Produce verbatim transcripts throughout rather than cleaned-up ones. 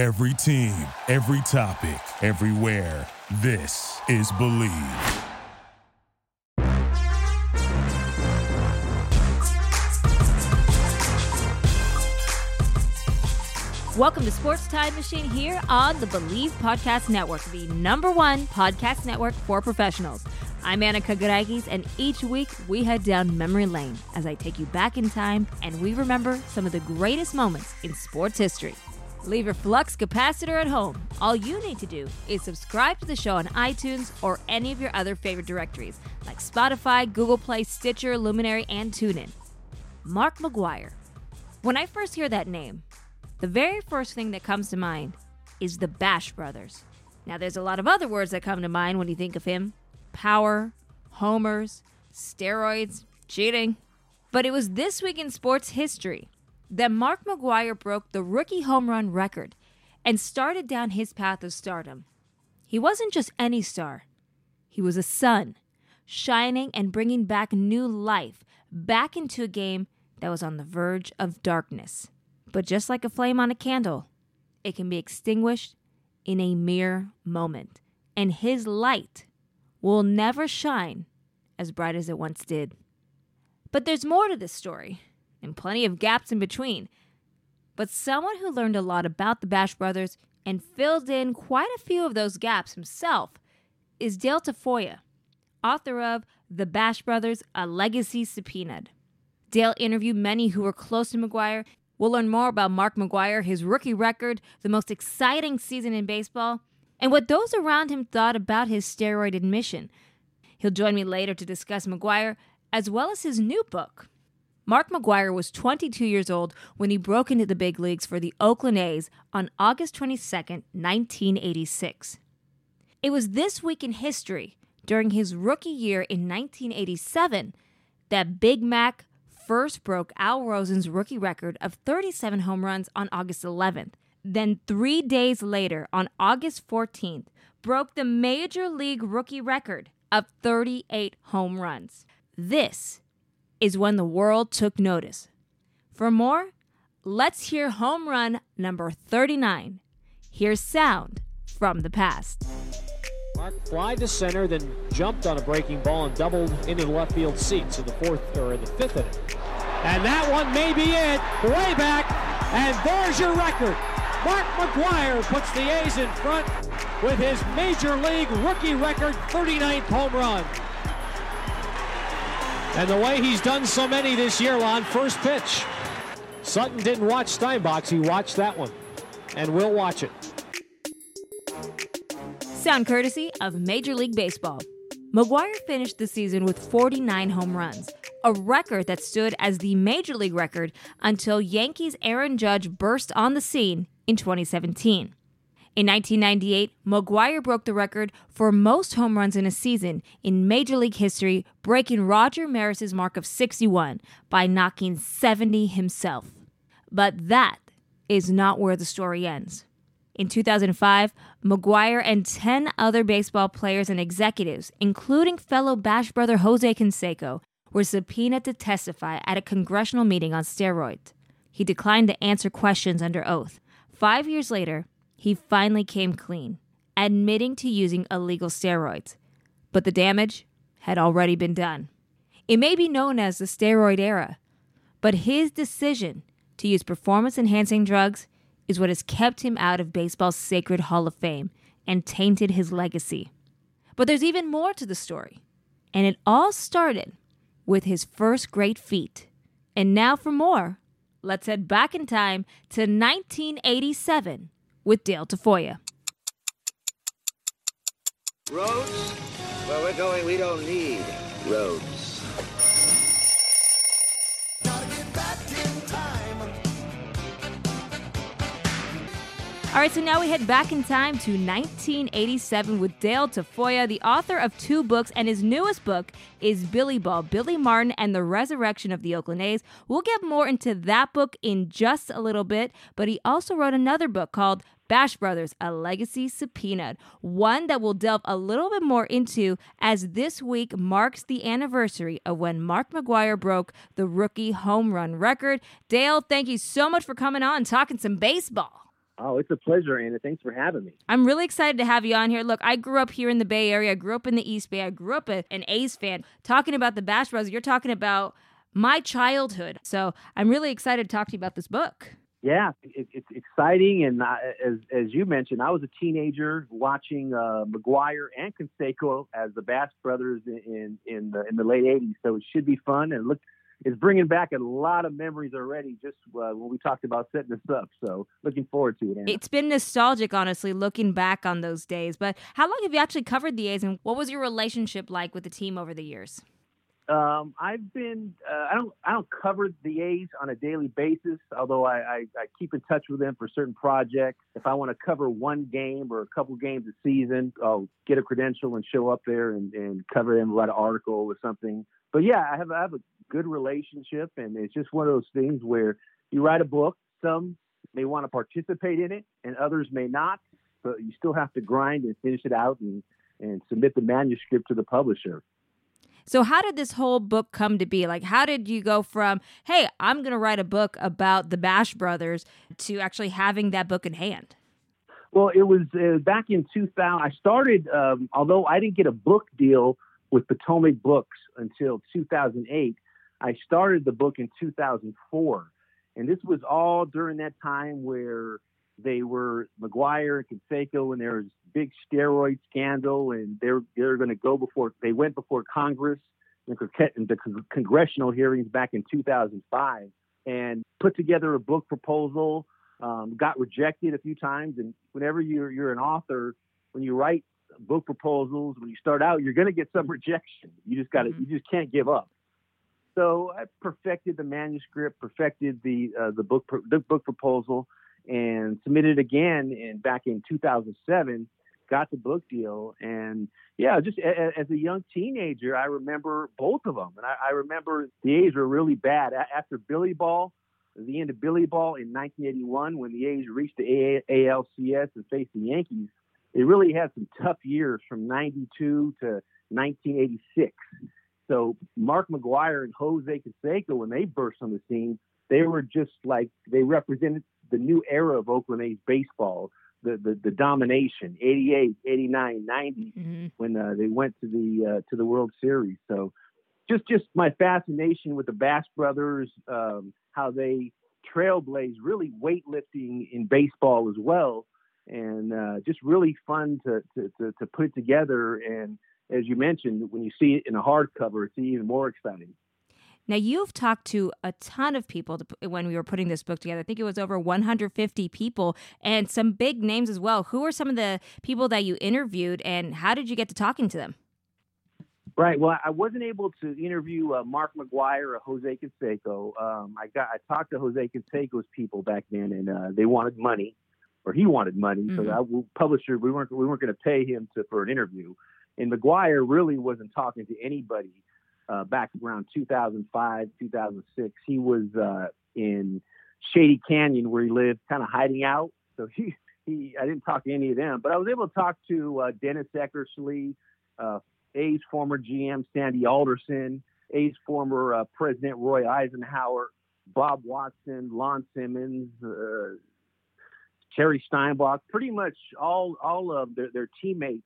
Every team, every topic, everywhere. This is Believe. Welcome to Sports Time Machine here on the Believe Podcast Network, the number one podcast network for professionals. I'm Anna Kagarakis, and each week we head down memory lane as I take you back in time and we remember some of the greatest moments in sports history. Leave your flux capacitor at home. All you need to do is subscribe to the show on iTunes or any of your other favorite directories like Spotify, Google Play, Stitcher, Luminary, and TuneIn. Mark McGwire. When I first hear that name, the very first thing that comes to mind is the Bash Brothers. Now, there's a lot of other words that come to mind when you think of him. Power, homers, steroids, cheating. But it was this week in sports history that Mark McGwire broke the rookie home run record and started down his path of stardom. He wasn't just any star. He was a sun, shining and bringing back new life back into a game that was on the verge of darkness. But just like a flame on a candle, it can be extinguished in a mere moment. And his light will never shine as bright as it once did. But there's more to this story, and plenty of gaps in between. But someone who learned a lot about the Bash Brothers and filled in quite a few of those gaps himself is Dale Tafoya, author of The Bash Brothers: A Legacy Subpoenaed. Dale interviewed many who were close to McGwire. We'll learn more about Mark McGwire, his rookie record, the most exciting season in baseball, and what those around him thought about his steroid admission. He'll join me later to discuss McGwire, as well as his new book. Mark McGwire was twenty-two years old when he broke into the big leagues for the Oakland A's on August twenty-second, nineteen eighty-six. It was this week in history, during his rookie year in nineteen eighty-seven, that Big Mac first broke Al Rosen's rookie record of thirty-seven home runs on August eleventh. Then three days later, on August fourteenth, broke the Major League rookie record of thirty-eight home runs. This is when the world took notice. For more, let's hear home run number thirty-nine. Here's sound from the past. Mark fly to center, then jumped on a breaking ball and doubled into the left field seats in the fourth or in the fifth inning. And that one may be it, way back, and there's your record. Mark McGwire puts the A's in front with his Major League rookie record thirty-ninth home run. And the way he's done so many this year, Lon, first pitch. Sutton didn't watch Steinbach, he watched that one. And we'll watch it. Sound courtesy of Major League Baseball. McGwire finished the season with forty-nine home runs, a record that stood as the Major League record until Yankees' Aaron Judge burst on the scene in twenty seventeen. In nineteen ninety-eight, McGwire broke the record for most home runs in a season in Major League history, breaking Roger Maris' mark of sixty-one by knocking seventy himself. But that is not where the story ends. In two thousand five, McGwire and ten other baseball players and executives, including fellow Bash brother Jose Canseco, were subpoenaed to testify at a congressional meeting on steroids. He declined to answer questions under oath. Five years later, he finally came clean, admitting to using illegal steroids. But the damage had already been done. It may be known as the steroid era, but his decision to use performance-enhancing drugs is what has kept him out of baseball's sacred Hall of Fame and tainted his legacy. But there's even more to the story, and it all started with his first great feat. And now for more, let's head back in time to nineteen eighty-seven. With Dale Tafoya. Roads? Where we're going, we don't need roads. Gotta get back in time. All right, so now we head back in time to nineteen eighty-seven with Dale Tafoya, the author of two books, and his newest book is Billy Ball, Billy Martin and the Resurrection of the Oakland A's. We'll get more into that book in just a little bit, but he also wrote another book called Bash Brothers, A Legacy Subpoenaed, one that we'll delve a little bit more into as this week marks the anniversary of when Mark McGwire broke the rookie home run record. Dale, thank you so much for coming on and talking some baseball. Oh, it's a pleasure, Anna. Thanks for having me. I'm really excited to have you on here. Look, I grew up here in the Bay Area. I grew up in the East Bay. I grew up a, an A's fan. Talking about the Bash Brothers, you're talking about my childhood. So I'm really excited to talk to you about this book. Yeah, it, it's exciting. And I, as as you mentioned, I was a teenager watching uh, McGwire and Canseco as the Bash Brothers in in the, in the late eighties. So it should be fun. And look, it's bringing back a lot of memories already just uh, when we talked about setting this up. So looking forward to it, Anna. It's been nostalgic, honestly, looking back on those days. But how long have you actually covered the A's, and what was your relationship like with the team over the years? Um, I've been, uh, I don't, I don't cover the A's on a daily basis, although I, I, I keep in touch with them for certain projects. If I want to cover one game or a couple games a season, I'll get a credential and show up there and, and cover them, write an article or something. But yeah, I have, I have a good relationship, and it's just one of those things where you write a book, some may want to participate in it and others may not, but you still have to grind and finish it out and, and submit the manuscript to the publisher. So how did this whole book come to be? Like, how did you go from, hey, I'm going to write a book about the Bash Brothers to actually having that book in hand? Well, it was uh, back in two thousand. I started, um, although I didn't get a book deal with Potomac Books until two thousand eight, I started the book in two thousand four. And this was all during that time where they were McGwire and Canseco, and there was big steroid scandal, and they're they're going to go before they went before Congress and the congressional hearings back in two thousand five, and put together a book proposal. Um, got rejected a few times, and whenever you're you're an author, when you write book proposals, when you start out, you're going to get some rejection. You just got to mm-hmm. you just can't give up. So I perfected the manuscript, perfected the uh, the book the book proposal. And submitted again in back in two thousand seven, got the book deal. And yeah, just a, as a young teenager, I remember both of them. And I, I remember the A's were really bad. A- after Billy Ball, the end of Billy Ball in nineteen eighty-one, when the A's reached the a- ALCS and faced the Yankees, they really had some tough years from ninety-two to nineteen eighty-six. So Mark McGwire and Jose Canseco, when they burst on the scene, they were just like, they represented the new era of Oakland A's baseball, the the, the domination, eighty-eight, eighty-nine, ninety, mm-hmm. when uh, they went to the uh, to the World Series. So just just my fascination with the Bash Brothers, um, how they trailblazed really weightlifting in baseball as well, and uh, just really fun to, to, to, to put together. And as you mentioned, when you see it in a hardcover, it's even more exciting. Now, you've talked to a ton of people to, when we were putting this book together. I think it was over one hundred fifty people and some big names as well. Who are some of the people that you interviewed, and how did you get to talking to them? Right. Well, I wasn't able to interview uh, Mark McGwire or Jose Canseco. Um, I got I talked to Jose Canseco's people back then, and uh, they wanted money, or he wanted money. Mm-hmm. So, I, publisher, we weren't we weren't going to pay him to, for an interview. And McGwire really wasn't talking to anybody. Uh, back around two thousand five, two thousand six, he was uh, in Shady Canyon where he lived, kind of hiding out. So he, he, I didn't talk to any of them, but I was able to talk to uh, Dennis Eckersley, uh, A's former G M Sandy Alderson, A's former uh, President Roy Eisenhower, Bob Watson, Lon Simmons, uh, Terry Steinbach, pretty much all all of their, their teammates.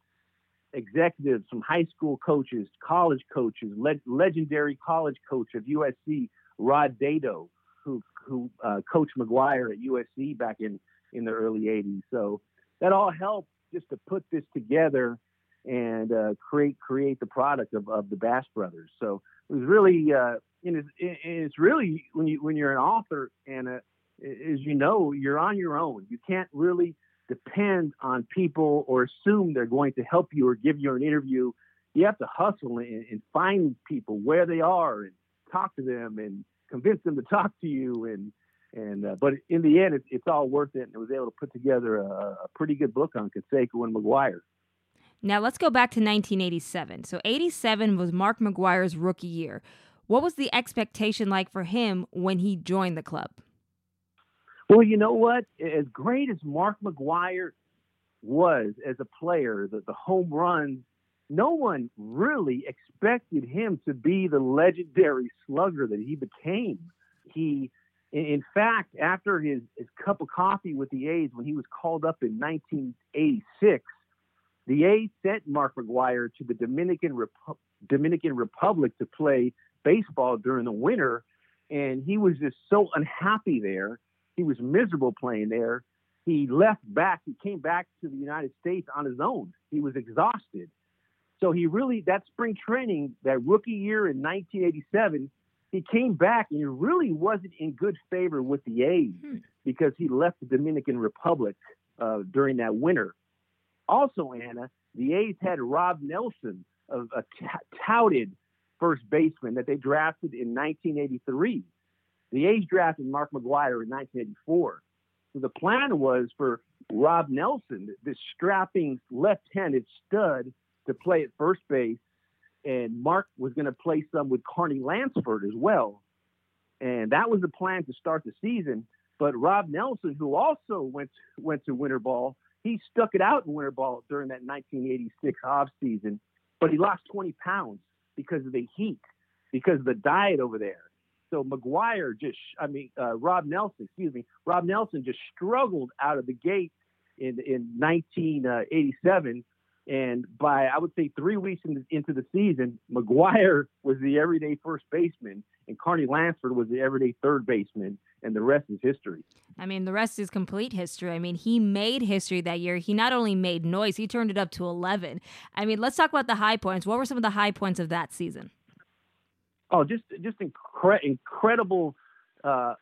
Executives, some high school coaches, college coaches, le- legendary college coach of U S C, Rod Dedeaux, who who uh, coached McGwire at U S C back in, in the early eighties. So that all helped just to put this together and uh, create create the product of, of the Bash Brothers. So it was really, uh, and it's, it's really when you when you're an author, and uh, as you know, you're on your own. You can't really depend on people or assume they're going to help you or give you an interview. You have to hustle and, and find people where they are and talk to them and convince them to talk to you. And, and, uh, but in the end, it, it's all worth it. And I was able to put together a, a pretty good book on Canseco and McGwire. Now let's go back to nineteen eighty-seven. So eighty-seven was Mark McGwire's rookie year. What was the expectation like for him when he joined the club? Well, you know what? As great as Mark McGwire was as a player, the, the home runs, no one really expected him to be the legendary slugger that he became. He In fact, after his, his cup of coffee with the A's, when he was called up in nineteen eighty-six, the A's sent Mark McGwire to the Dominican Repu- Dominican Republic to play baseball during the winter, and he was just so unhappy there. He was miserable playing there. He left back. He came back to the United States on his own. He was exhausted. So he really, that spring training, that rookie year in nineteen eighty-seven, he came back and he really wasn't in good favor with the A's hmm. because he left the Dominican Republic uh, during that winter. Also, Anna, the A's had Rob Nelson, a, a t- touted first baseman that they drafted in nineteen eighty-three. The A's drafted Mark McGwire in nineteen eighty-four. So the plan was for Rob Nelson, this strapping left-handed stud, to play at first base, and Mark was going to play some with Carney Lansford as well. And that was the plan to start the season. But Rob Nelson, who also went went to winter ball, he stuck it out in winter ball during that nineteen eighty-six off season, but he lost twenty pounds because of the heat, because of the diet over there. So McGwire just, I mean, uh, Rob Nelson, excuse me, Rob Nelson just struggled out of the gate in, in nineteen eighty-seven. And by, I would say, three weeks in, into the season, McGwire was the everyday first baseman, and Carney Lansford was the everyday third baseman, and the rest is history. I mean, the rest is complete history. I mean, he made history that year. He not only made noise, he turned it up to eleven. I mean, let's talk about the high points. What were some of the high points of that season? Oh, just just incre- incredible uh,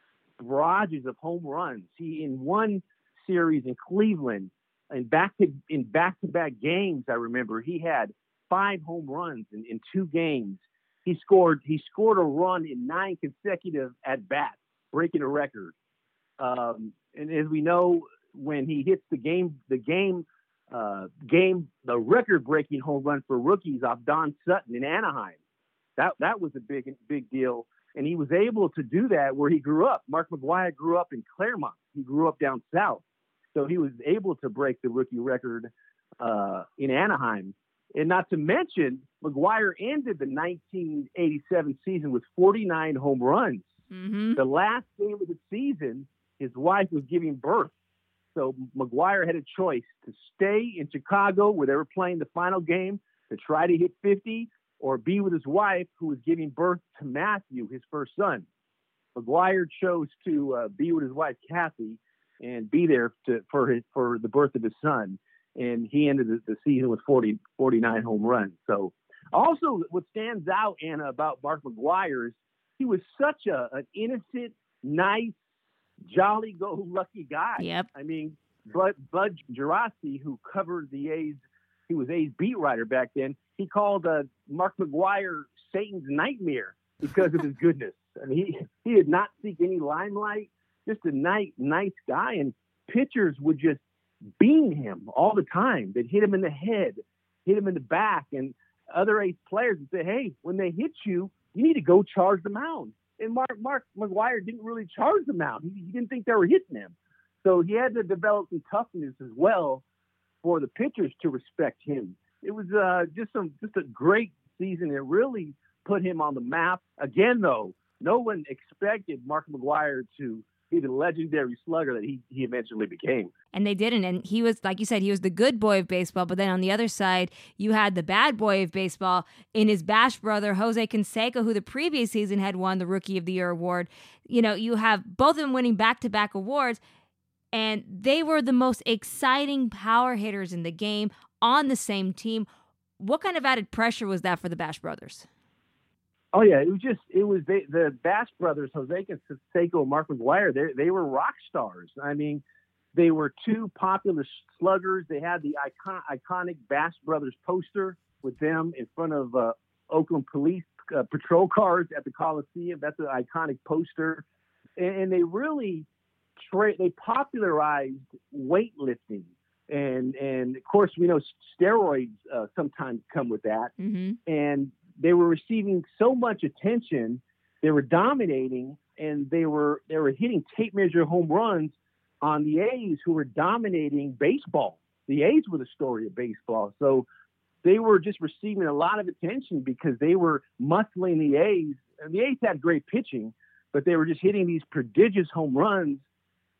barrages of home runs. He, in one series in Cleveland, In back to in back-to-back games, I remember he had five home runs in, in two games. He scored he scored a run in nine consecutive at bats, breaking a record. Um, and as we know, when he hits the game the game uh, game the record-breaking home run for rookies off Don Sutton in Anaheim, that that was a big big deal. And he was able to do that where he grew up. Mark McGwire grew up in Claremont. He grew up down south. So he was able to break the rookie record uh, in Anaheim. And not to mention, McGwire ended the nineteen eighty-seven season with forty-nine home runs. Mm-hmm. The last game of the season, his wife was giving birth. So McGwire had a choice to stay in Chicago where they were playing the final game to try to hit fifty, or be with his wife who was giving birth to Matthew, his first son. McGwire chose to uh, be with his wife, Kathy, and be there to, for his, for the birth of his son. And he ended the, the season with forty, forty-nine home runs. So also what stands out, Anna, about Mark McGwire is he was such a, an innocent, nice, jolly-go-lucky guy. Yep. I mean, Bud, Bud Girassi, who covered the A's, he was A's beat writer back then, he called uh, Mark McGwire Satan's nightmare because of his goodness. I mean, he, he did not seek any limelight. Just a nice, nice guy, and pitchers would just beam him all the time. They'd hit him in the head, hit him in the back, and other ace players would say, hey, when they hit you, you need to go charge the mound. And Mark, Mark McGwire didn't really charge the mound. He, he didn't think they were hitting him. So he had to develop some toughness as well for the pitchers to respect him. It was uh, just some just a great season. It really put him on the map. Again, though, no one expected Mark McGwire to the legendary slugger that he, he eventually became. And they didn't. And he was, like you said, he was the good boy of baseball. But then on the other side, you had the bad boy of baseball in his Bash brother, Jose Canseco, who the previous season had won the Rookie of the Year award. You know, you have both of them winning back-to-back awards. And they were the most exciting power hitters in the game on the same team. What kind of added pressure was that for the Bash brothers? Oh, yeah, it was just, it was they, the Bash brothers, Jose Canseco and Mark McGwire, they, they were rock stars. I mean, they were two popular sluggers. They had the icon, iconic Bash brothers poster with them in front of uh, Oakland police uh, patrol cars at the Coliseum. That's an iconic poster. And, and they really, tra- they popularized weightlifting. And, and of course, we know steroids uh, sometimes come with that. Mm-hmm. And they were receiving so much attention, they were dominating, and they were they were hitting tape measure home runs on the A's, who were dominating baseball. The A's were the story of baseball. So they were just receiving a lot of attention because they were muscling the A's. And the A's had great pitching, but they were just hitting these prodigious home runs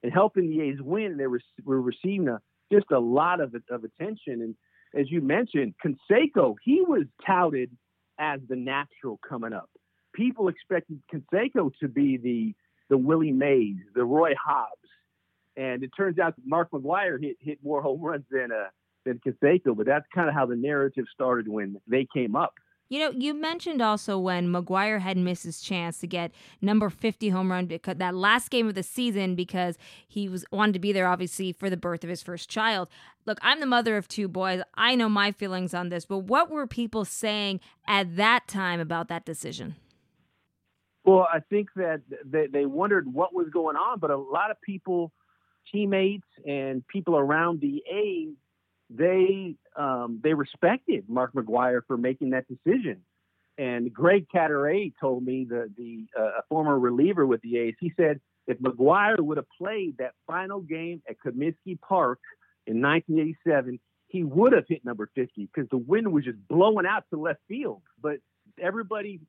and helping the A's win. They were, were receiving a, just a lot of, of attention. And as you mentioned, Canseco, he was touted as the natural coming up. People expected Canseco to be the, the Willie Mays, the Roy Hobbs. And it turns out that Mark McGwire hit, hit more home runs than, uh, than Canseco, but that's kind of how the narrative started when they came up. You know, you mentioned also when McGwire had missed his chance to get number fifty home run because that last game of the season because he was wanted to be there, obviously, for the birth of his first child. Look, I'm the mother of two boys. I know my feelings on this, but what were people saying at that time about that decision? Well, I think that they, they wondered what was going on, but a lot of people, teammates and people around the A's, They um, they respected Mark McGwire for making that decision. And Greg Catteray told me, the, the uh, former reliever with the A's, he said if McGwire would have played that final game at Comiskey Park in nineteen eighty-seven, he would have hit number fifty because the wind was just blowing out to left field. But everybody,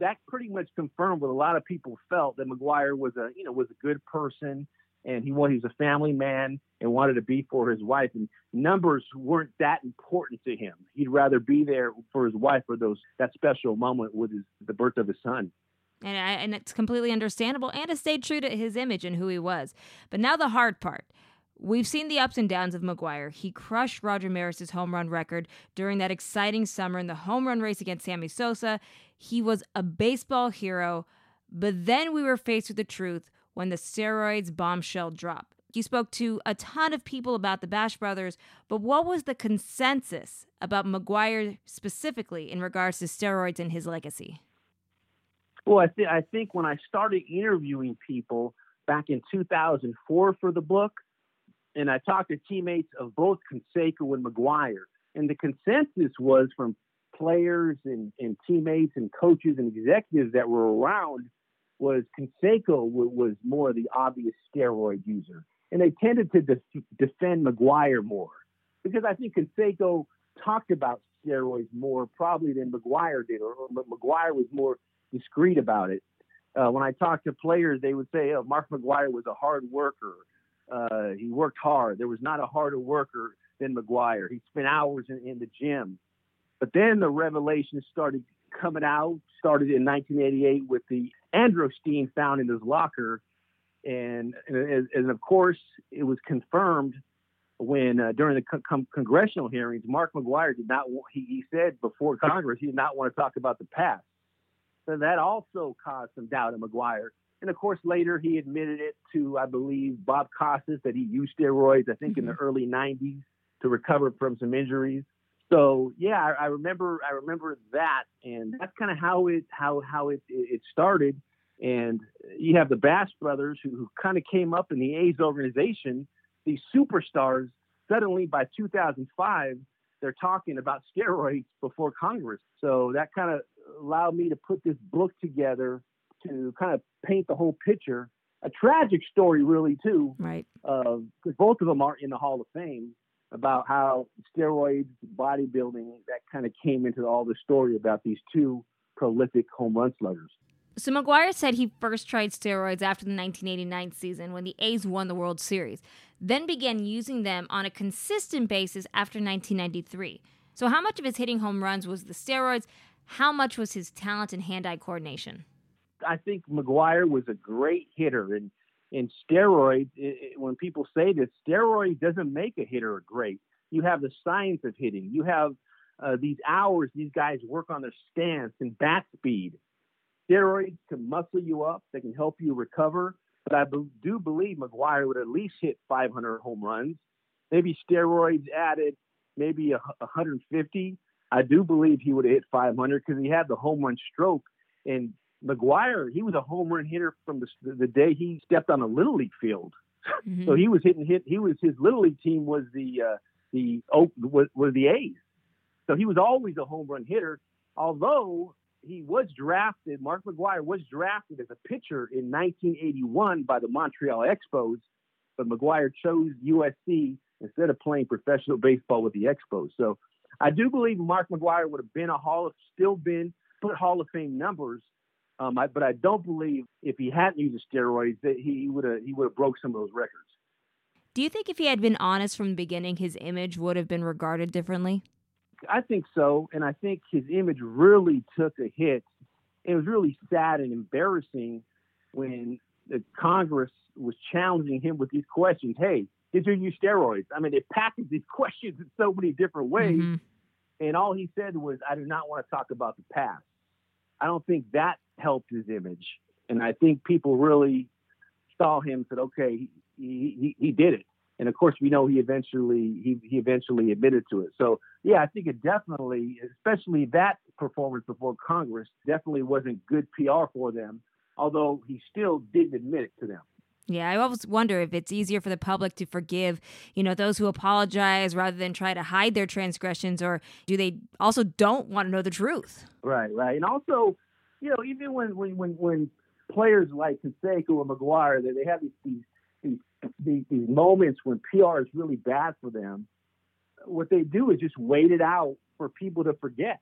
that pretty much confirmed what a lot of people felt, that McGwire was a, you know, was a good person. And he was, he was a family man and wanted to be for his wife. And numbers weren't that important to him. He'd rather be there for his wife for those that special moment with his, the birth of his son. And, I, and it's completely understandable and to stay true to his image and who he was. But now the hard part. We've seen the ups and downs of McGwire. He crushed Roger Maris' home run record during that exciting summer in the home run race against Sammy Sosa. He was a baseball hero. But then we were faced with the truth when the steroids bombshell dropped. You spoke to a ton of people about the Bash Brothers, but what was the consensus about McGwire specifically in regards to steroids and his legacy? Well, I, th- I think when I started interviewing people back in two thousand four for the book, and I talked to teammates of both Canseco and McGwire, and the consensus was from players and, and teammates and coaches and executives that were around was Canseco was more the obvious steroid user. And they tended to def- defend McGwire more because I think Canseco talked about steroids more probably than McGwire did, or, or McGwire was more discreet about it. Uh, when I talked to players, they would say, oh, Mark McGwire was a hard worker. Uh, he worked hard. There was not a harder worker than McGwire. He spent hours in, in the gym. But then the revelation started coming out, started in nineteen eighty-eight with the androstenedione found in his locker. And, and, and of course, it was confirmed when uh, during the con- con- congressional hearings, Mark McGwire did not, want, he, he said before Congress, he did not want to talk about the past. So that also caused some doubt in McGwire. And of course, later he admitted it to, I believe, Bob Costas that he used steroids, I think, mm-hmm. in the early nineties to recover from some injuries. So yeah, I, I remember I remember that, and that's kind of how it how how it it started. And you have the Bash Brothers, who, who kind of came up in the A's organization, these superstars. Suddenly, by two thousand five, they're talking about steroids before Congress. So that kind of allowed me to put this book together to kind of paint the whole picture. A tragic story, really, too. Right. Uh, because both of them are in the Hall of Fame. About how steroids, bodybuilding, that kind of came into all the story about these two prolific home run sluggers. So McGwire said he first tried steroids after the nineteen eighty-nine season when the A's won the World Series, then began using them on a consistent basis after nineteen ninety-three. So how much of his hitting home runs was the steroids? How much was his talent and hand-eye coordination? I think McGwire was a great hitter, and And steroids, it, it, when people say this, steroid doesn't make a hitter great. You have the science of hitting. You have uh, these hours these guys work on their stance and bat speed. Steroids can muscle you up. They can help you recover. But I be- do believe McGwire would at least hit five hundred home runs. Maybe steroids added, maybe a, one hundred fifty. I do believe he would have hit five hundred because he had the home run stroke. And McGwire, he was a home run hitter from the, the day he stepped on a little league field. Mm-hmm. So he was hitting hit. He was his little league team was the uh, the oh, was, was the A's. So he was always a home run hitter. Although he was drafted, Mark McGwire was drafted as a pitcher in nineteen eighty-one by the Montreal Expos, but McGwire chose U S C instead of playing professional baseball with the Expos. So I do believe Mark McGwire would have been a Hall of still been put Hall of Fame numbers. Um, I, but I don't believe if he hadn't used the steroids that he would have he would have broke some of those records. Do you think if he had been honest from the beginning, his image would have been regarded differently? I think so, and I think his image really took a hit. It was really sad and embarrassing when the Congress was challenging him with these questions. Hey, did you use steroids? I mean, they packaged these questions in so many different ways, mm-hmm. and all he said was, I do not want to talk about the past. I don't think that helped his image, and I think people really saw him and said, okay, he, he, he did it. And of course, we know he eventually he, he eventually admitted to it. So, yeah, I think it definitely, especially that performance before Congress, definitely wasn't good P R for them, although he still didn't admit it to them. Yeah, I always wonder if it's easier for the public to forgive, you know, those who apologize rather than try to hide their transgressions, or do they also don't want to know the truth? Right, right. And also, you know, even when when when, when players like Canseco and McGwire, they, they have these, these These, these moments when P R is really bad for them, what they do is just wait it out for people to forget.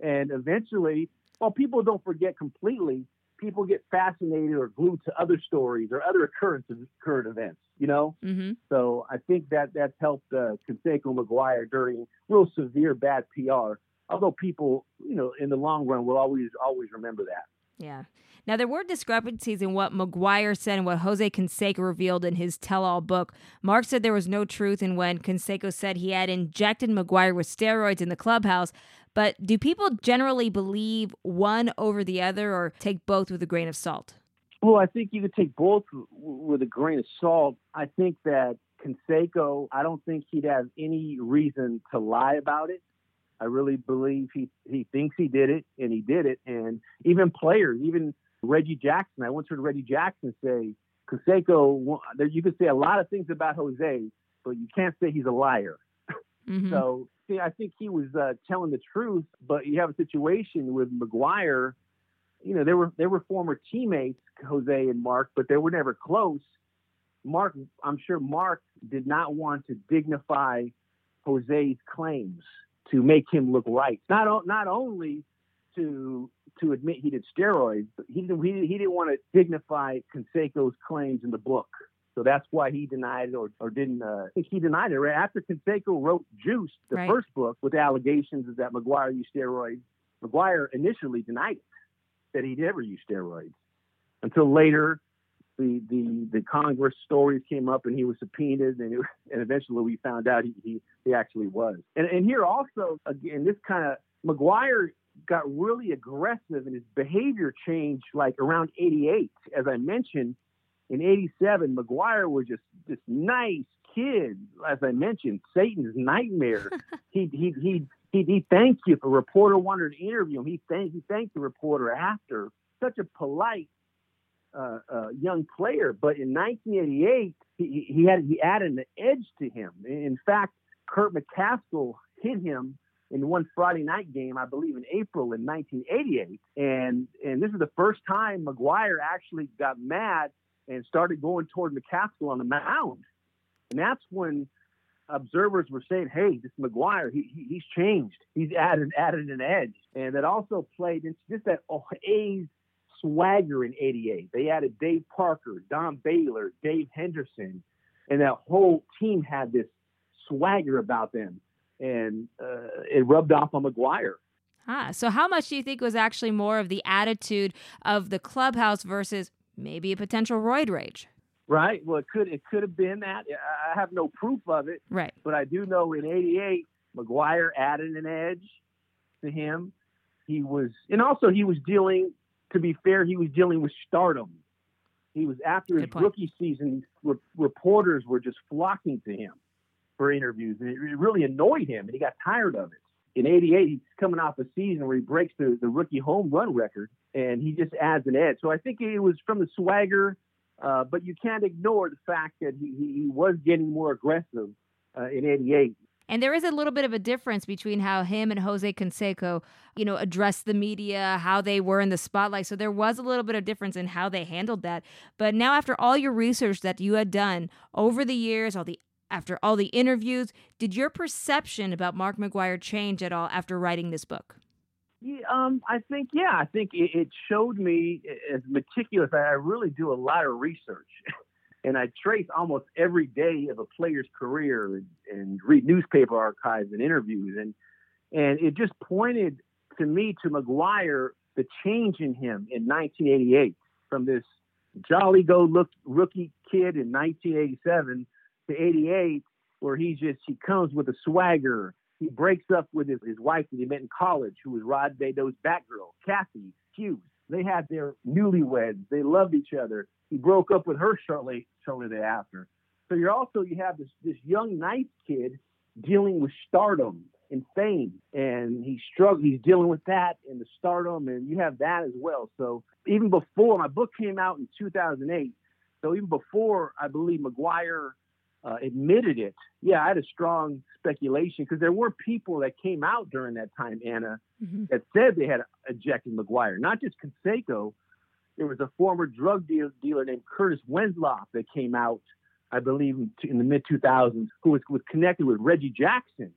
And eventually, while people don't forget completely, people get fascinated or glued to other stories or other occurrences, current events, you know? Mm-hmm. So I think that that's helped uh, Canseco McGwire during real severe bad P R, although people, you know, in the long run will always, always remember that. Yeah. Now, there were discrepancies in what McGwire said and what Jose Canseco revealed in his tell-all book. Mark said there was no truth in when Canseco said he had injected McGwire with steroids in the clubhouse. But do people generally believe one over the other, or take both with a grain of salt? Well, I think you could take both with a grain of salt. I think that Canseco, I don't think he'd have any reason to lie about it. I really believe he, he thinks he did it, and he did it. And even players, even Reggie Jackson, I once heard Reggie Jackson say, Canseco, you can say a lot of things about Jose, but you can't say he's a liar. Mm-hmm. So see, I think he was uh, telling the truth, but you have a situation with McGwire. You know, they were, they were former teammates, Jose and Mark, but they were never close. Mark, I'm sure Mark did not want to dignify Jose's claims to make him look right. Not, not only to to admit he did steroids, but he didn't, he, he didn't want to dignify Canseco's claims in the book. So that's why he denied it, or, or didn't, uh, I think he denied it. Right after Canseco wrote Juice, the right. first book, with allegations that McGwire used steroids, McGwire initially denied it, that he'd ever used steroids. Until later, the, the, the Congress stories came up and he was subpoenaed, and, it, and eventually we found out he, he, he actually was. And, and here also, again, this kind of, McGwire got really aggressive, and his behavior changed like around eighty-eight. As I mentioned, in eighty-seven, McGwire was just this nice kid. As I mentioned, Satan's nightmare. he, he, he, he, he thanked you. If a reporter wanted to interview him, he thanked, he thanked the reporter after. Such a polite uh, uh, young player. But in nineteen eighty-eight, he, he had, he added an edge to him. In fact, Kurt McCaskill hit him in one Friday night game, I believe in April in nineteen eighty-eight. And and this is the first time McGwire actually got mad and started going toward McCaskill on the mound. And that's when observers were saying, hey, this McGwire, he, he, he's changed. He's added added an edge. And that also played into just that A's swagger in eighty-eight. They added Dave Parker, Don Baylor, Dave Henderson, and that whole team had this swagger about them. And uh, it rubbed off on McGwire. Ah, so how much do you think was actually more of the attitude of the clubhouse versus maybe a potential roid rage? Right. Well, it could it could have been that. I have no proof of it. Right. But I do know in eighty-eight, McGwire added an edge to him. He was, and also he was dealing, to be fair, he was dealing with stardom. He was, after his rookie season, re- reporters were just flocking to him for interviews, and it really annoyed him, and he got tired of it. In eighty-eight, he's coming off a season where he breaks the, the rookie home run record, and he just adds an edge. So I think it was from the swagger, uh, but you can't ignore the fact that he, he was getting more aggressive uh, in eighty-eight. And there is a little bit of a difference between how him and Jose Canseco, you know, addressed the media, how they were in the spotlight. So there was a little bit of difference in how they handled that. But now, after all your research that you had done over the years, all the After all the interviews, did your perception about Mark McGwire change at all after writing this book? Yeah, um, I think, yeah, I think it, it showed me as meticulous. I really do a lot of research, and I trace almost every day of a player's career and, and read newspaper archives and interviews. And, and it just pointed to me, to McGwire, the change in him in nineteen eighty-eight from this jolly go look rookie kid in nineteen eighty-seven to eighty-eight, where he just, he comes with a swagger. He breaks up with his, his wife that he met in college, who was Rod Dedeaux's Batgirl, Kathy Hughes. They had their newlyweds. They loved each other. He broke up with her shortly, shortly thereafter. So you're also, you have this, this young, nice kid dealing with stardom and fame, and he's struggling. He's dealing with that and the stardom, and you have that as well. So even before, my book came out in two thousand eight, so even before, I believe, McGwire Uh, admitted it. Yeah, I had a strong speculation because there were people that came out during that time, Anna, mm-hmm. that said they had ejected McGwire. Not just Canseco. There was a former drug deal, dealer named Curtis Winslow that came out, I believe, in, in the mid two thousands, who was, was connected with Reggie Jackson.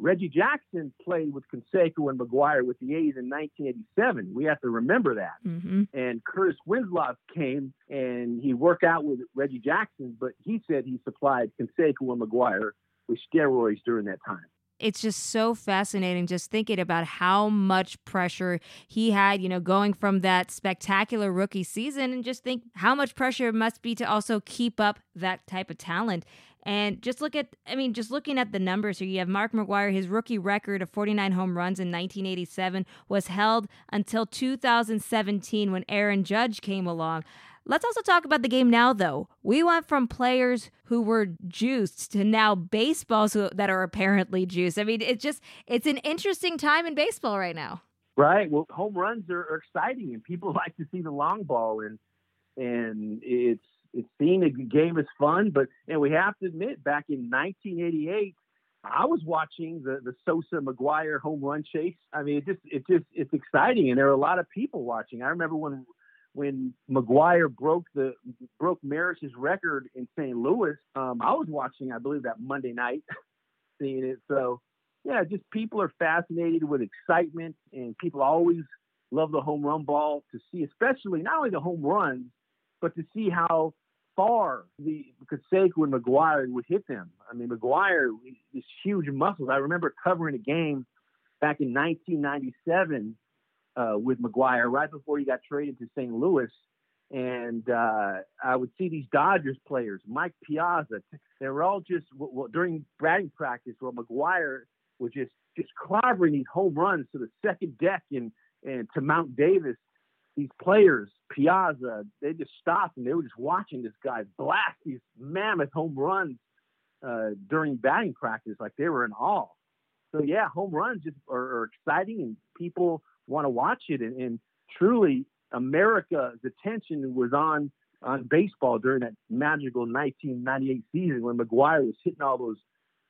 Reggie Jackson played with Canseco and McGwire with the A's in nineteen eighty-seven. We have to remember that. Mm-hmm. And Curtis Winslow came and he worked out with Reggie Jackson, but he said he supplied Canseco and McGwire with steroids during that time. It's just so fascinating just thinking about how much pressure he had, you know, going from that spectacular rookie season, and just think how much pressure it must be to also keep up that type of talent. And just look at, I mean, just looking at the numbers here, you have Mark McGwire, his rookie record of forty-nine home runs in nineteen eighty-seven was held until two thousand seventeen when Aaron Judge came along. Let's also talk about the game now, though. We went from players who were juiced to now baseballs who, that are apparently juiced. I mean, it's just, it's an interesting time in baseball right now. Right. Well, home runs are, are exciting, and people like to see the long ball, and and it's, It's seen a game as fun, but and we have to admit, back in nineteen eighty-eight, I was watching the, the Sosa McGwire home run chase. I mean, it just it just it's exciting, and there are a lot of people watching. I remember when when McGwire broke the broke Maris's record in Saint Louis. Um, I was watching, I believe, that Monday night, seeing it. So yeah, just people are fascinated with excitement, and people always love the home run ball to see, especially not only the home runs, but to see how far the Canseco and McGwire would hit them. I mean, McGwire, these huge muscles. I remember covering a game back in nineteen ninety-seven uh, with McGwire right before he got traded to Saint Louis, and uh, I would see these Dodgers players, Mike Piazza. They were all just well, during batting practice, where McGwire was just just clobbering these home runs to the second deck and and to Mount Davis. These players, Piazza, they just stopped and they were just watching this guy blast these mammoth home runs uh, during batting practice, like they were in awe. So yeah, home runs just are, are exciting, and people want to watch it. And, and truly, America's attention was on on baseball during that magical nineteen ninety-eight season when McGwire was hitting all those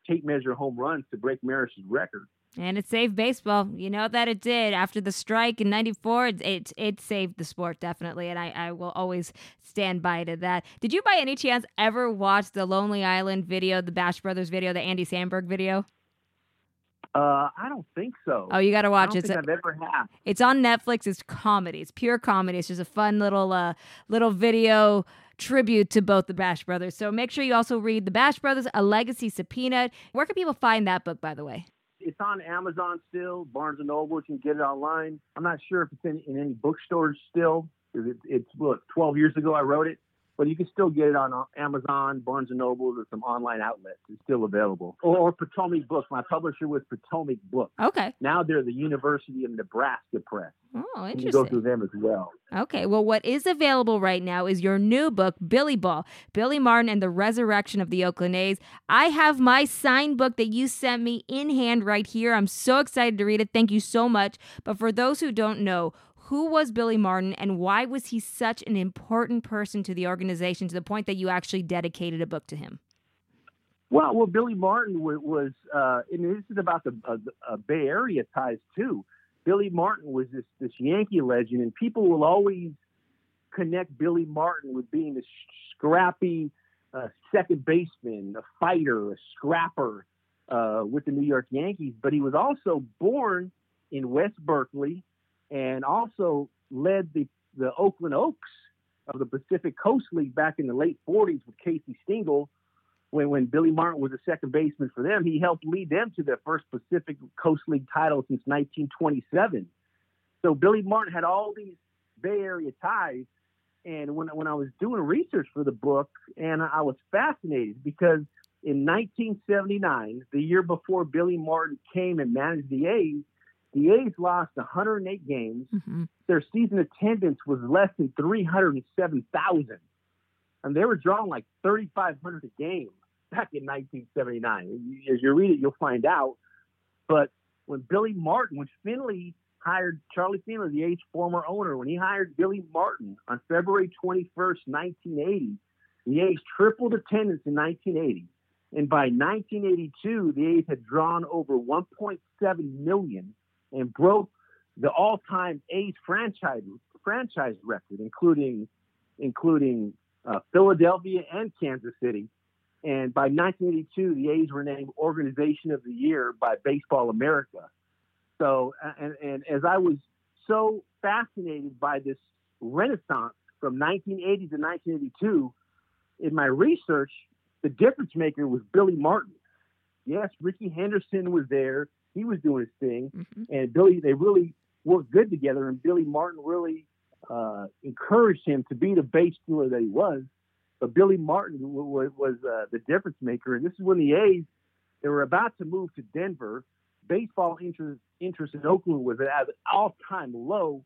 tape measure home runs to break Maris's record. And it saved baseball. You know that it did. After the strike in ninety-four, it, it it saved the sport, definitely. And I, I will always stand by to that. Did you by any chance ever watch the Lonely Island video, the Bash Brothers video, the Andy Samberg video? Uh, I don't think so. Oh, you got to watch it. I don't think I've ever had. It's on Netflix. It's comedy. It's pure comedy. It's just a fun little uh, little video tribute to both the Bash Brothers. So make sure you also read The Bash Brothers, A Legacy Subpoenaed. Where can people find that book, by the way? It's on Amazon still, Barnes and Noble. You can get it online. I'm not sure if it's in, in any bookstores still. It, it's look, twelve years ago I wrote it, but you can still get it on Amazon, Barnes and Noble, or some online outlets. It's still available. Or, or Potomac Books. My publisher was Potomac Books. Okay. Now they're the University of Nebraska Press. Oh, interesting. You can go through them as well. Okay. Well, what is available right now is your new book, Billy Ball, Billy Martin and the Resurrection of the Oakland A's. I have my signed book that you sent me in hand right here. I'm so excited to read it. Thank you so much. But for those who don't know, who was Billy Martin and why was he such an important person to the organization to the point that you actually dedicated a book to him? Well, well, Billy Martin was, was uh, and this is about the uh, uh, Bay Area ties too. Billy Martin was this, this Yankee legend, and people will always connect Billy Martin with being this scrappy uh, second baseman, a fighter, a scrapper uh, with the New York Yankees. But he was also born in West Berkeley, and also led the, the Oakland Oaks of the Pacific Coast League back in the late forties with Casey Stengel. When, when Billy Martin was a second baseman for them, he helped lead them to their first Pacific Coast League title since nineteen twenty-seven. So Billy Martin had all these Bay Area ties. And when, when I was doing research for the book, and I was fascinated because in nineteen seventy-nine, the year before Billy Martin came and managed the A's, the A's lost one hundred eight games. Mm-hmm. Their season attendance was less than three hundred seven thousand. And they were drawing like thirty-five hundred a game back in nineteen seventy-nine. As you read it, you'll find out. But when Billy Martin, when Finley hired Charlie Finley, the A's former owner, when he hired Billy Martin on February twenty-first, nineteen eighty, the A's tripled attendance in nineteen eighty. And by nineteen eighty-two, the A's had drawn over one point seven million and broke the all-time A's franchise franchise record, including including uh, Philadelphia and Kansas City. And by nineteen eighty-two, the A's were named Organization of the Year by Baseball America. So, and, and as I was so fascinated by this renaissance from nineteen eighty to nineteen eighty-two, in my research, the difference maker was Billy Martin. Yes, Rickey Henderson was there. He was doing his thing. Mm-hmm. And Billy, they really worked good together. And Billy Martin really uh, encouraged him to be the base stealer that he was. But Billy Martin w- w- was uh, the difference maker. And this is when the A's, they were about to move to Denver. Baseball interest, interest in Oakland was at an all-time low.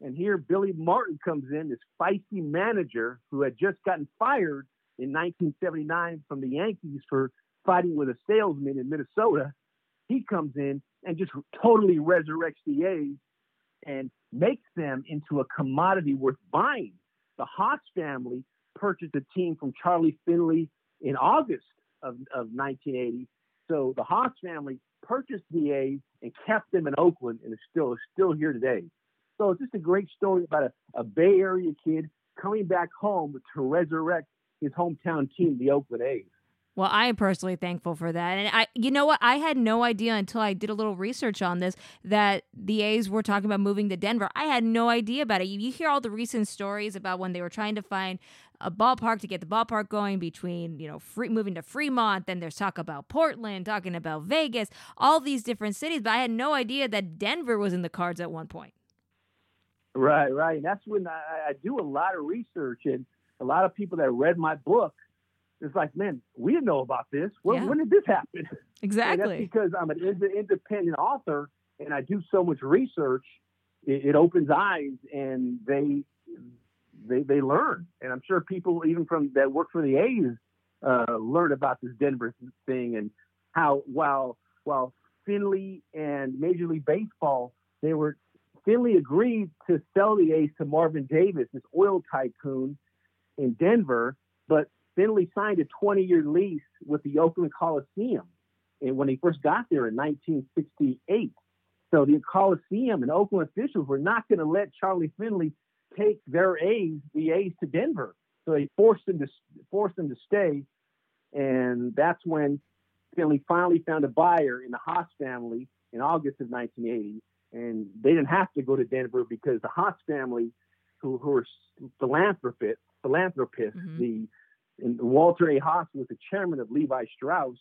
And here Billy Martin comes in, this feisty manager who had just gotten fired in nineteen seventy-nine from the Yankees for fighting with a salesman in Minnesota. He comes in and just totally resurrects the A's and makes them into a commodity worth buying. The Haas family purchased a team from Charlie Finley in August of, of nineteen eighty. So the Haas family purchased the A's and kept them in Oakland, and is still is still here today. So it's just a great story about a, a Bay Area kid coming back home to resurrect his hometown team, the Oakland A's. Well, I am personally thankful for that. And I, you know what? I had no idea until I did a little research on this that the A's were talking about moving to Denver. I had no idea about it. You, you hear all the recent stories about when they were trying to find a ballpark to get the ballpark going between, you know, free, moving to Fremont. Then there's talk about Portland, talking about Vegas, all these different cities. But I had no idea that Denver was in the cards at one point. Right, right. And that's when I, I do a lot of research, and a lot of people that read my book, it's like, man, we didn't know about this. When, yeah. when did this happen? Exactly. And that's because I'm an ind- independent author, and I do so much research. It, it opens eyes, and they they they learn. And I'm sure people even from that work for the A's uh, learned about this Denver thing, and how while while Finley and Major League Baseball, they were Finley agreed to sell the A's to Marvin Davis, this oil tycoon in Denver, but Finley signed a twenty-year lease with the Oakland Coliseum, and when he first got there in nineteen sixty-eight, so the Coliseum and Oakland officials were not going to let Charlie Finley take their A's, the A's, to Denver. So they forced him to forced him to stay, and that's when Finley finally found a buyer in the Haas family in August of nineteen eighty, and they didn't have to go to Denver because the Haas family, who who are philanthropists, philanthropists, mm-hmm. the And Walter A. Haas was the chairman of Levi Strauss.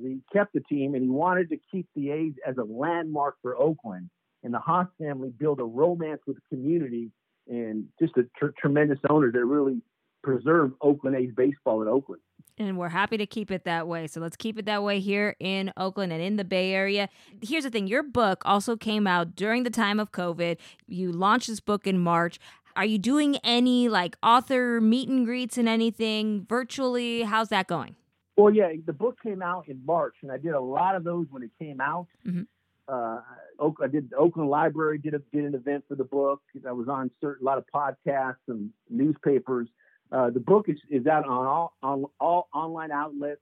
He kept the team, and he wanted to keep the A's as a landmark for Oakland. And the Haas family built a romance with the community, and just a tr- tremendous owner that really preserved Oakland A's baseball in Oakland. And we're happy to keep it that way. So let's keep it that way here in Oakland and in the Bay Area. Here's the thing. Your book also came out during the time of COVID. You launched this book in March. Are you doing any like author meet and greets and anything virtually? How's that going? Well, yeah, the book came out in March, and I did a lot of those when it came out. Mm-hmm. Uh, I did the Oakland Library did a, did an event for the book. I was on certain, a lot of podcasts and newspapers. Uh, the book is, is out on all on all online outlets.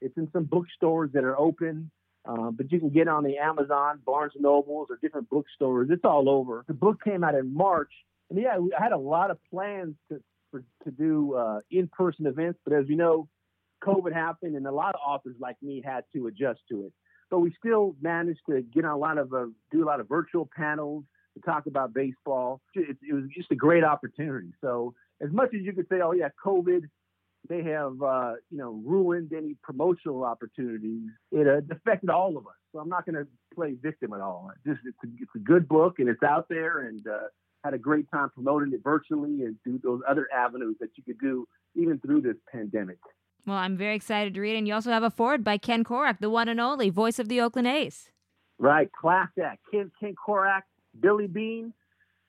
It's in some bookstores that are open. Uh, but you can get on the Amazon, Barnes and Nobles, or different bookstores. It's all over. The book came out in March. And yeah, I had a lot of plans to for, to do uh, in-person events, but as you know, COVID happened, and a lot of authors like me had to adjust to it. but we still managed to get on a lot of uh, do a lot of virtual panels to talk about baseball. It, it was just a great opportunity. So as much as you could say, oh yeah, COVID, they have uh, you know ruined any promotional opportunities, it uh, affected all of us. So I'm not going to play victim at all. Just it's a, it's a good book and it's out there, and uh, had a great time promoting it virtually and through those other avenues that you could do even through this pandemic. Well, I'm very excited to read it. And you also have a foreword by Ken Korach, the one and only voice of the Oakland A's. Right, class act. Ken, Ken Korach, Billy Beane.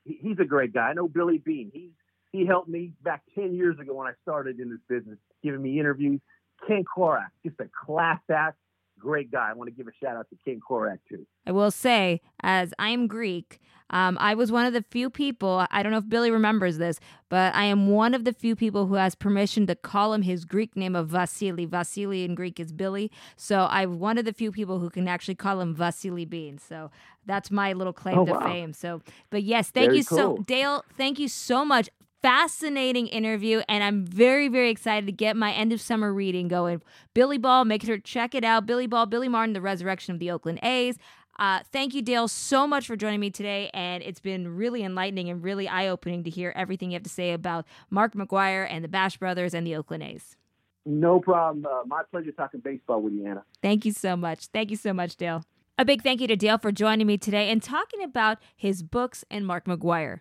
He, he's a great guy. I know Billy Beane. He's He helped me back ten years ago when I started in this business, giving me interviews. Ken Korach, just a class act, great guy. I want to give a shout out to Ken Korach, too. I will say, as I'm Greek, um, I was one of the few people, I don't know if Billy remembers this, but I am one of the few people who has permission to call him his Greek name of Vasily. Vasily in Greek is Billy. So I'm one of the few people who can actually call him Vasily Beane. So that's my little claim oh, to wow. fame. So, but yes, thank Very you cool. so, Dale, thank you so much. Fascinating interview, and I'm very, very excited to get my end of summer reading going. Billy Ball, make sure to check it out. Billy Ball, Billy Martin, The Resurrection of the Oakland A's. Uh, thank you, Dale, so much for joining me today, and it's been really enlightening and really eye-opening to hear everything you have to say about Mark McGwire and the Bash Brothers and the Oakland A's. No problem. Uh, my pleasure talking baseball with you, Anna. Thank you so much. Thank you so much, Dale. A big thank you to Dale for joining me today and talking about his books and Mark McGwire.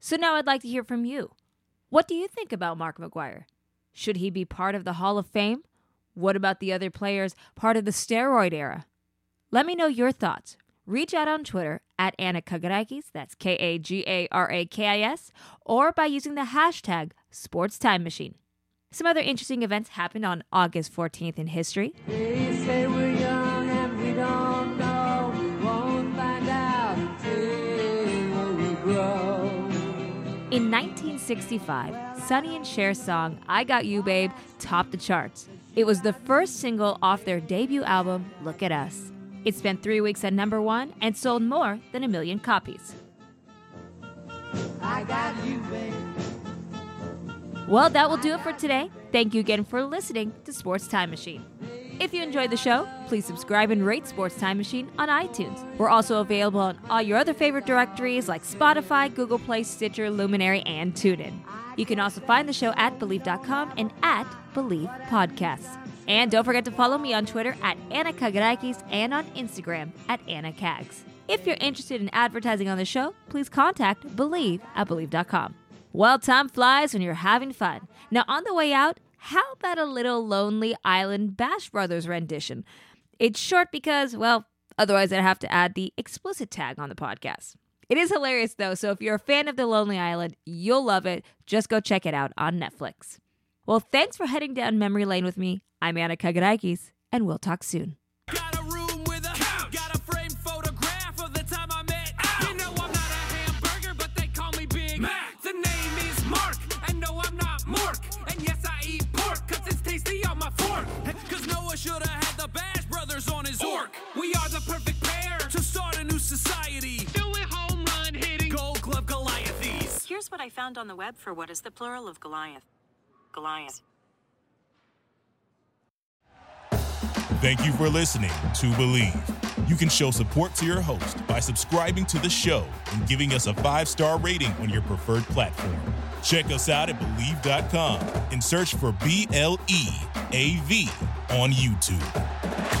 So now I'd like to hear from you. What do you think about Mark McGwire? Should he be part of the Hall of Fame? What about the other players part of the steroid era? Let me know your thoughts. Reach out on Twitter at Anna Kagarakis, that's K A G A R A K I S, or by using the hashtag SportsTimeMachine. Some other interesting events happened on August fourteenth in history. They say we're young and we don't know. We won't find out until we grow. In nineteen sixty-five, Sonny and Cher's song, I Got You Babe, topped the charts. It was the first single off their debut album, Look at Us. It spent three weeks at number one and sold more than a million copies. I got you, babe. Well, that will do it for today. Thank you again for listening to Sports Time Machine. If you enjoyed the show, please subscribe and rate Sports Time Machine on iTunes. We're also available on all your other favorite directories like Spotify, Google Play, Stitcher, Luminary, and TuneIn. You can also find the show at Believe dot com and at Believe Podcasts. And don't forget to follow me on Twitter at Anna Kagarakis and on Instagram at Anna Kags. If you're interested in advertising on the show, please contact Believe at Believe dot com. Well, time flies when you're having fun. Now, on the way out, how about a little Lonely Island Bash Brothers rendition? It's short because, well, otherwise I'd have to add the explicit tag on the podcast. It is hilarious, though, so if you're a fan of The Lonely Island, you'll love it. Just go check it out on Netflix. Well, thanks for heading down memory lane with me. I'm Anna Kagarakis, and we'll talk soon. Should have had the Bash Brothers on his orc. We are the perfect pair to start a new society. Doing home run hitting Gold Glove Goliaths. Here's what I found on the web for what is the plural of Goliath. Goliath. Thank you for listening to Believe. You can show support to your host by subscribing to the show and giving us a five-star rating on your preferred platform. Check us out at Believe dot com and search for B L E A V on YouTube.